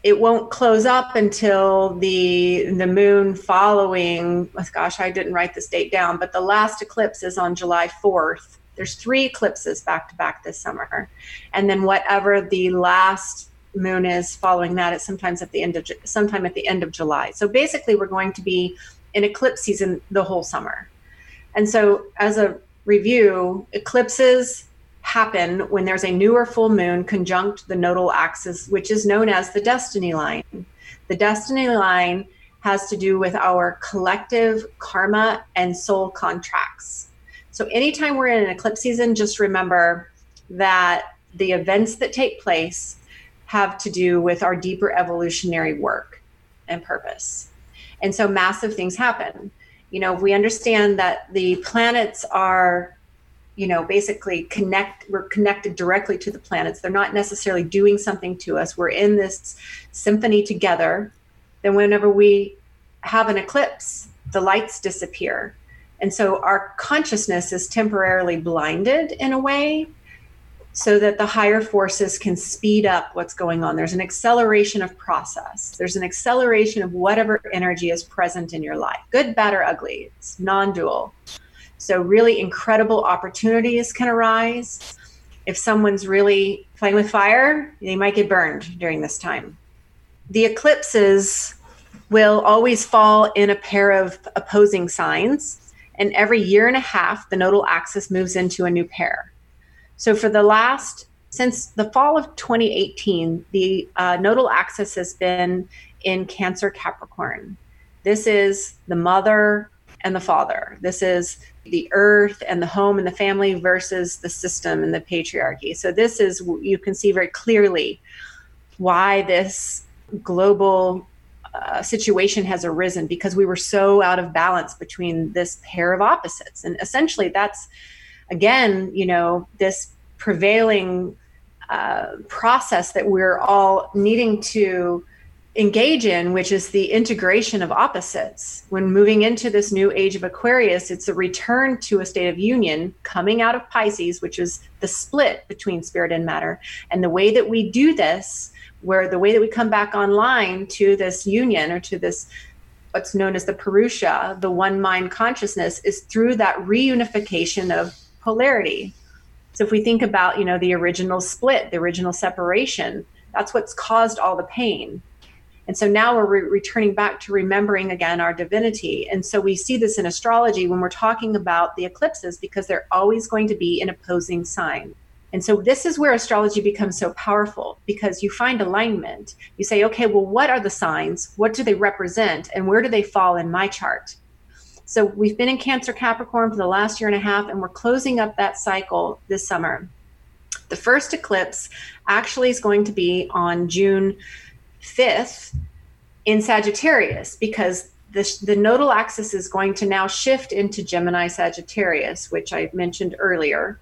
it won't close up until the moon following, gosh, I didn't write this date down, but the last eclipse is on July 4th. There's 3 eclipses back to back this summer. And then whatever the last moon is following that, it's sometime at the end of July. So basically we're going to be in eclipse season the whole summer. And so as a review, eclipses happen when there's a new or full moon conjunct the nodal axis, which is known as the destiny line. The destiny line has to do with our collective karma and soul contracts. So anytime we're in an eclipse season, just remember that the events that take place have to do with our deeper evolutionary work and purpose. And so massive things happen. You know, we understand that the planets are, you know, basically we're connected directly to the planets. They're not necessarily doing something to us. We're in this symphony together. Then whenever we have an eclipse, the lights disappear. And so our consciousness is temporarily blinded in a way so that the higher forces can speed up what's going on. There's an acceleration of process. There's an acceleration of whatever energy is present in your life, good, bad, or ugly. It's non-dual. So really incredible opportunities can arise. If someone's really playing with fire, they might get burned during this time. The eclipses will always fall in a pair of opposing signs. And every year and a half, the nodal axis moves into a new pair. So since the fall of 2018, the nodal axis has been in Cancer Capricorn. This is the mother and the father. This is the earth and the home and the family versus the system and the patriarchy. So this is, you can see very clearly why this global situation has arisen, because we were so out of balance between this pair of opposites. And essentially that's, again, you know, this prevailing process that we're all needing to engage in, which is the integration of opposites. When moving into this new age of Aquarius, it's a return to a state of union coming out of Pisces, which is the split between spirit and matter. And the way that we do this, where the way that we come back online to this union or to this what's known as the Purusha, the one mind consciousness, is through that reunification of polarity. So if we think about, you know, the original split, the original separation, that's what's caused all the pain. And so now we're returning back to remembering again our divinity. And so we see this in astrology when we're talking about the eclipses, because they're always going to be an opposing sign. And so this is where astrology becomes so powerful, because you find alignment. You say, okay, well, what are the signs? What do they represent? And where do they fall in my chart? So we've been in Cancer Capricorn for the last year and a half, and we're closing up that cycle this summer. The first eclipse actually is going to be on June 5th in Sagittarius, because the nodal axis is going to now shift into Gemini Sagittarius, which I mentioned earlier.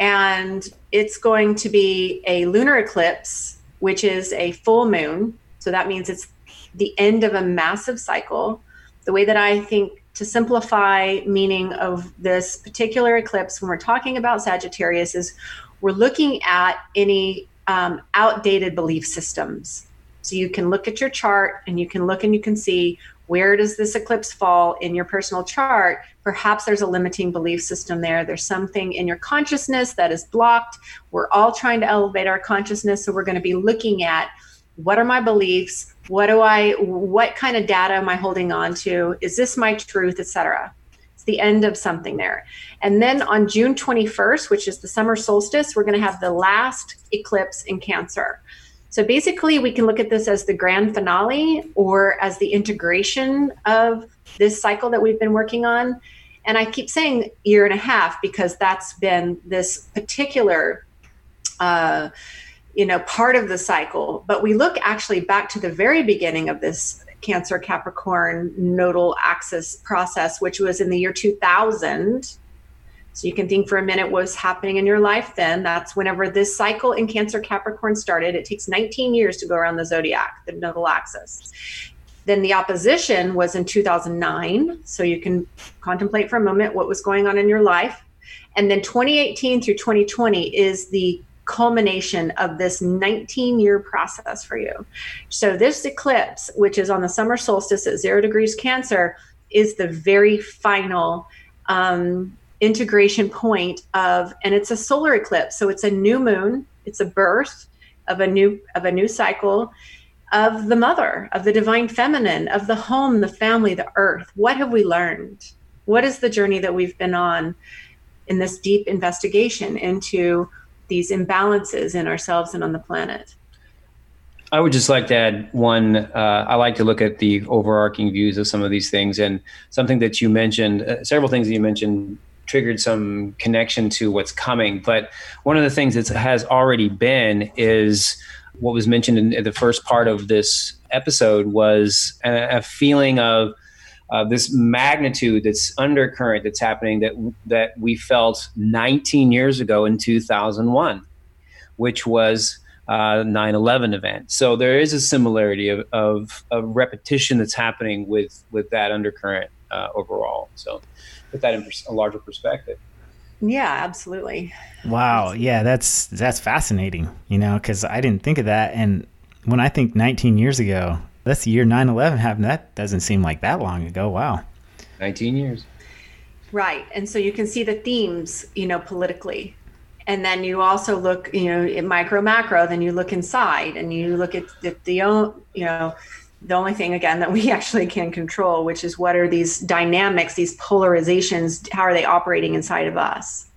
And it's going to be a lunar eclipse, which is a full moon. So that means it's the end of a massive cycle. The way that I think to simplify meaning of this particular eclipse when we're talking about Sagittarius is we're looking at any outdated belief systems. So you can look at your chart and you can see, where does this eclipse fall in your personal chart? Perhaps there's a limiting belief system there. There's something in your consciousness that is blocked. We're all trying to elevate our consciousness. So we're going to be looking at, what are my beliefs? What kind of data am I holding on to? Is this my truth, etc.? It's the end of something there. And then on June 21st, which is the summer solstice, we're going to have the last eclipse in Cancer. So basically, we can look at this as the grand finale or as the integration of this cycle that we've been working on. And I keep saying year and a half because that's been this particular, part of the cycle. But we look actually back to the very beginning of this Cancer Capricorn nodal axis process, which was in the year 2000. So you can think for a minute what's happening in your life then. That's whenever this cycle in Cancer Capricorn started. It takes 19 years to go around the zodiac, the nodal axis. Then the opposition was in 2009. So you can contemplate for a moment what was going on in your life. And then 2018 through 2020 is the culmination of this 19-year process for you. So this eclipse, which is on the summer solstice at 0 degrees Cancer, is the very final integration point of, and it's a solar eclipse. So it's a new moon. It's a birth of a new cycle of the mother, of the divine feminine, of the home, the family, the earth. What have we learned? What is the journey that we've been on in this deep investigation into these imbalances in ourselves and on the planet? I would just like to add one. I like to look at the overarching views of some of these things, and something that you mentioned, several things that you mentioned triggered some connection to what's coming. But one of the things that has already been is what was mentioned in the first part of this episode was a feeling of this magnitude, that's undercurrent that's happening that we felt 19 years ago in 2001, which was 9/11 event. So there is a similarity of repetition that's happening with that undercurrent overall. So put that in a larger perspective. Yeah, absolutely. Wow. Yeah, that's fascinating, because I didn't think of that. And when I think 19 years ago, that's the year 9/11 happened. That doesn't seem like that long ago. Wow. 19 years. Right. And so you can see the themes, politically. And then you also look, in micro macro, then you look inside and you look at the only thing, again, that we actually can control, which is what are these dynamics, these polarizations, how are they operating inside of us?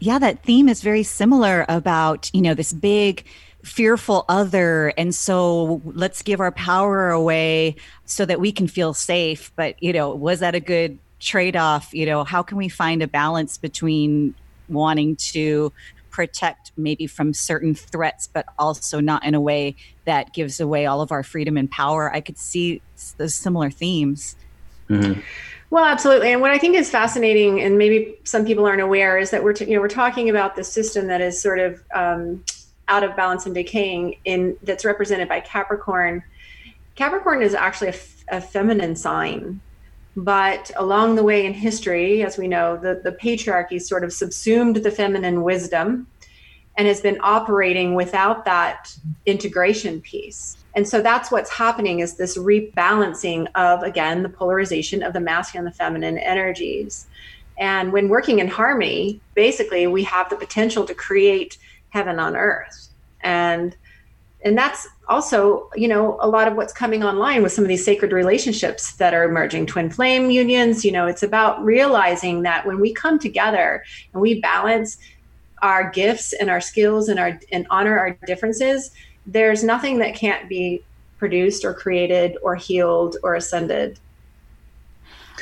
Yeah, that theme is very similar about, this big fearful other. And so let's give our power away so that we can feel safe. But, was that a good trade-off? How can we find a balance between wanting to protect maybe from certain threats, but also not in a way that gives away all of our freedom and power? I could see those similar themes. Mm-hmm. Well, absolutely. And what I think is fascinating, and maybe some people aren't aware, is that we're talking about this system that is sort of out of balance and decaying, that's represented by Capricorn. Capricorn is actually a feminine sign. But along the way in history, as we know, the patriarchy sort of subsumed the feminine wisdom and has been operating without that integration piece. And so that's what's happening, is this rebalancing of, again, the polarization of the masculine and the feminine energies. And when working in harmony, basically, we have the potential to create heaven on earth. And that's also, a lot of what's coming online with some of these sacred relationships that are emerging, twin flame unions. It's about realizing that when we come together and we balance our gifts and our skills and honor our differences, there's nothing that can't be produced or created or healed or ascended.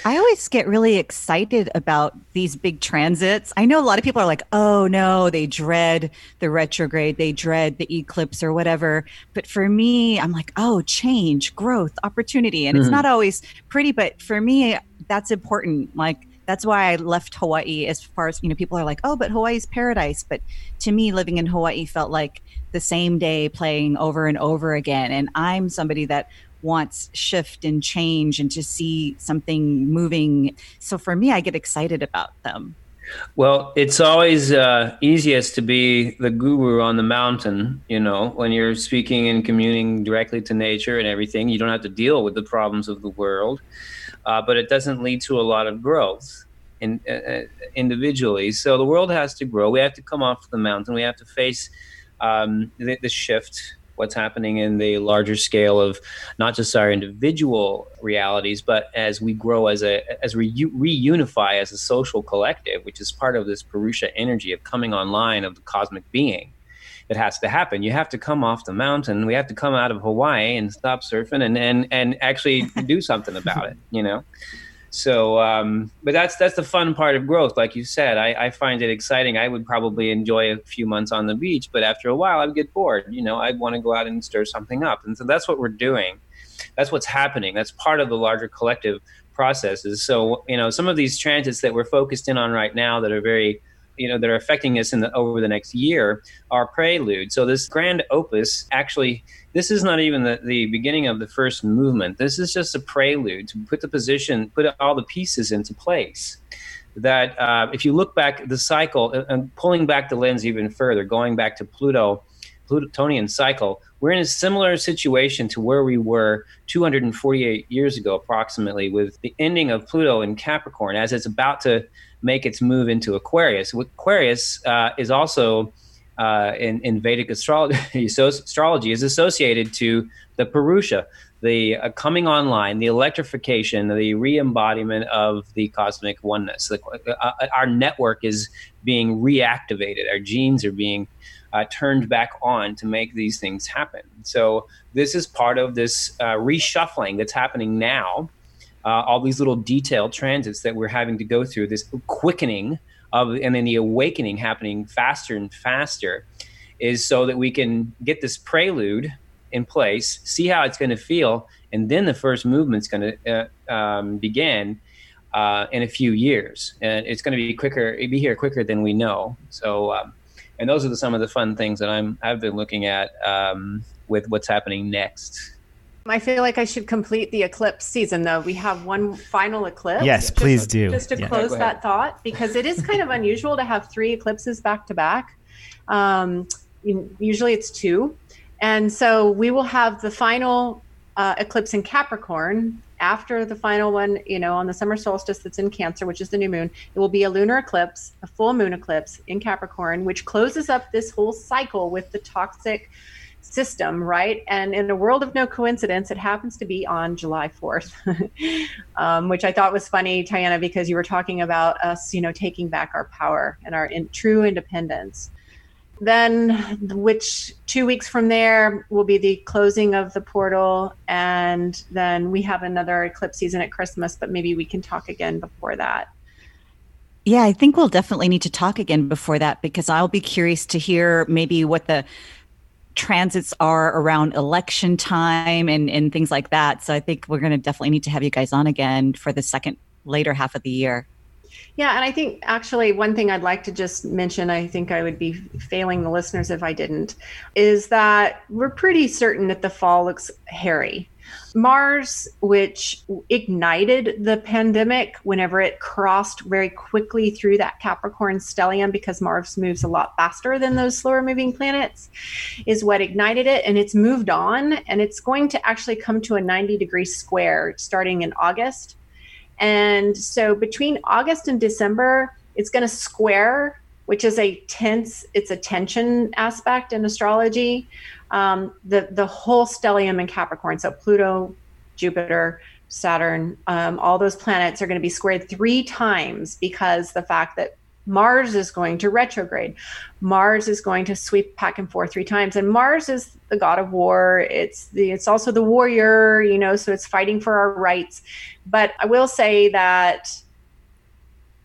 I always get really excited about these big transits. I know a lot of people are like, oh no, they dread the retrograde, they dread the eclipse or whatever. But for me, I'm like, oh, change, growth, opportunity. And It's not always pretty, but for me, that's important. Like, that's why I left Hawaii, as far as, people are like, oh, but Hawaii's paradise. But to me, living in Hawaii felt like the same day playing over and over again. And I'm somebody that wants shift and change and to see something moving. So for me, I get excited about them. Well, it's always easiest to be the guru on the mountain, when you're speaking and communing directly to nature and everything. You don't have to deal with the problems of the world, but it doesn't lead to a lot of growth individually. So the world has to grow. We have to come off the mountain. We have to face the shift, what's happening in the larger scale of not just our individual realities, but as we grow as we reunify as a social collective, which is part of this Purusha energy of coming online of the cosmic being. It has to happen. You have to come off the mountain. We have to come out of Hawaii and stop surfing and actually do something about it, So, but that's the fun part of growth. Like you said, I find it exciting. I would probably enjoy a few months on the beach, but after a while I would get bored. I'd want to go out and stir something up. And so that's what we're doing. That's what's happening. That's part of the larger collective processes. So, you know, some of these transits that we're focused in on right now that are very, you know, that are affecting us in the over the next year are prelude. So this grand opus, actually, this is not even the beginning of the first movement. This is just a prelude to put the position, put all the pieces into place. That if you look back the cycle and pulling back the lens even further, going back to Pluto, Plutonian cycle, we're in a similar situation to where we were 248 years ago, approximately, with the ending of Pluto in Capricorn as it's about to make its move into Aquarius. Aquarius is also in Vedic astrology. So astrology is associated to the Purusha, the coming online, the electrification, the re-embodiment of the cosmic oneness. Our network is being reactivated. Our genes are being turned back on to make these things happen. So this is part of this reshuffling that's happening now. All these little detailed transits that we're having to go through, this quickening of, and then the awakening happening faster and faster, is so that we can get this prelude in place, see how it's going to feel, and then the first movement's going to begin in a few years. And it's going to be quicker, it'll be here quicker than we know. So, and those are some of the fun things that I've been looking at with what's happening next. I feel like I should complete the eclipse season, though. We have one final eclipse. Yes, please do. Just to close that thought, because it is kind of unusual to have three eclipses back to back. Usually it's two. And so we will have the final eclipse in Capricorn after the final one, you know, on the summer solstice that's in Cancer, which is the new moon. It will be a lunar eclipse, a full moon eclipse in Capricorn, which closes up this whole cycle with the toxic system, right? And in a world of no coincidence, it happens to be on July 4th, which I thought was funny, Tiana, because you were talking about us, you know, taking back our power and our true independence. Then, which 2 weeks from there will be the closing of the portal. And then we have another eclipse season at Christmas, but maybe we can talk again before that. Yeah, I think we'll definitely need to talk again before that, because I'll be curious to hear maybe what the transits are around election time and things like that. So I think we're going to definitely need to have you guys on again for the later half of the year. Yeah. And I think actually one thing I'd like to just mention, I think I would be failing the listeners if I didn't, is that we're pretty certain that the fall looks hairy. Mars, which ignited the pandemic whenever it crossed very quickly through that Capricorn stellium, because Mars moves a lot faster than those slower moving planets, is what ignited it. And it's moved on, and it's going to actually come to a 90-degree square starting in August. And so between August and December, it's going to square, which is it's a tension aspect in astrology. The whole stellium in Capricorn, so Pluto, Jupiter, Saturn, all those planets are going to be squared three times, because the fact that Mars is going to retrograde. Mars is going to sweep back and forth three times. And Mars is the god of war. It's also the warrior, you know, so it's fighting for our rights. But I will say that,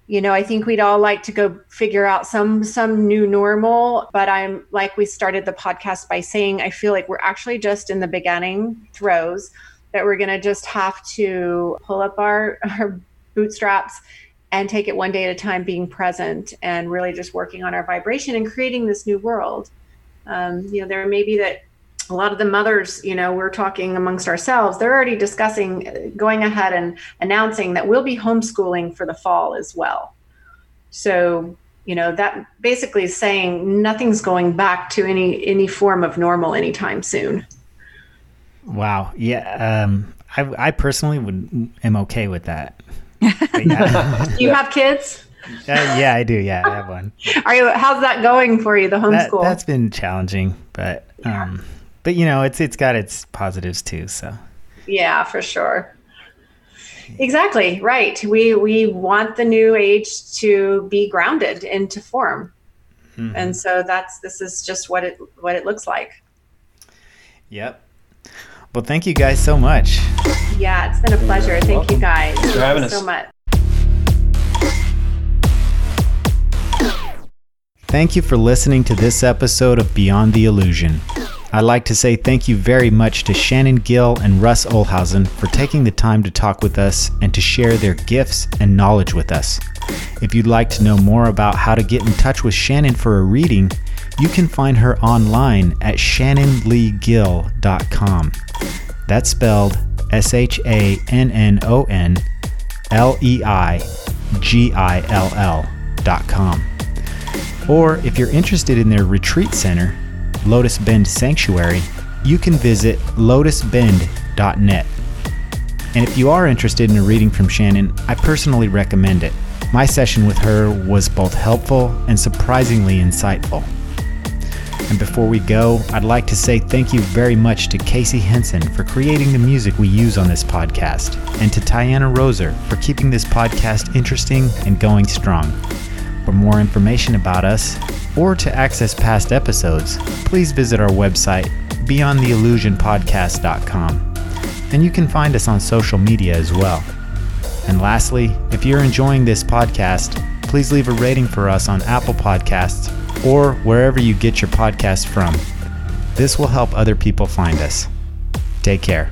you know, I think we'd all like to go figure out some new normal, but I'm like we started the podcast by saying, I feel like we're actually just in the beginning throes, that we're going to just have to pull up our bootstraps and take it one day at a time, being present and really just working on our vibration and creating this new world. You know, there may be that a lot of the mothers, you know, we're talking amongst ourselves, they're already discussing going ahead and announcing that we'll be homeschooling for the fall as well. So, you know, that basically is saying nothing's going back to any form of normal anytime soon. Wow. Yeah. I personally am okay with that. Yeah. Do you have kids? Yeah, I do. Yeah, I have one. How's that going for you, the homeschool? That's been challenging, but yeah. But you know, it's got its positives too. So yeah, for sure. Exactly right. We want the new age to be grounded into form, and so this is just what it looks like. Yep. Well, thank you guys so much. Yeah, it's been a pleasure. Thank you guys. Thanks for having us. So much. Thank you for listening to this episode of Beyond the Illusion. I'd like to say thank you very much to Shannon Gill and Russ Olhausen for taking the time to talk with us and to share their gifts and knowledge with us. If you'd like to know more about how to get in touch with Shannon for a reading, you can find her online at ShannonLeeGill.com. That's spelled ShannonLeeGill.com. Or if you're interested in their retreat center, Lotus Bend Sanctuary, you can visit lotusbend.net. And if you are interested in a reading from Shannon, I personally recommend it. My session with her was both helpful and surprisingly insightful. And before we go, I'd like to say thank you very much to Casey Henson for creating the music we use on this podcast, and to Tiana Roser for keeping this podcast interesting and going strong. For more information about us, or to access past episodes, please visit our website, beyondtheillusionpodcast.com. And you can find us on social media as well. And lastly, if you're enjoying this podcast, please leave a rating for us on Apple Podcasts or wherever you get your podcast from. This will help other people find us. Take care.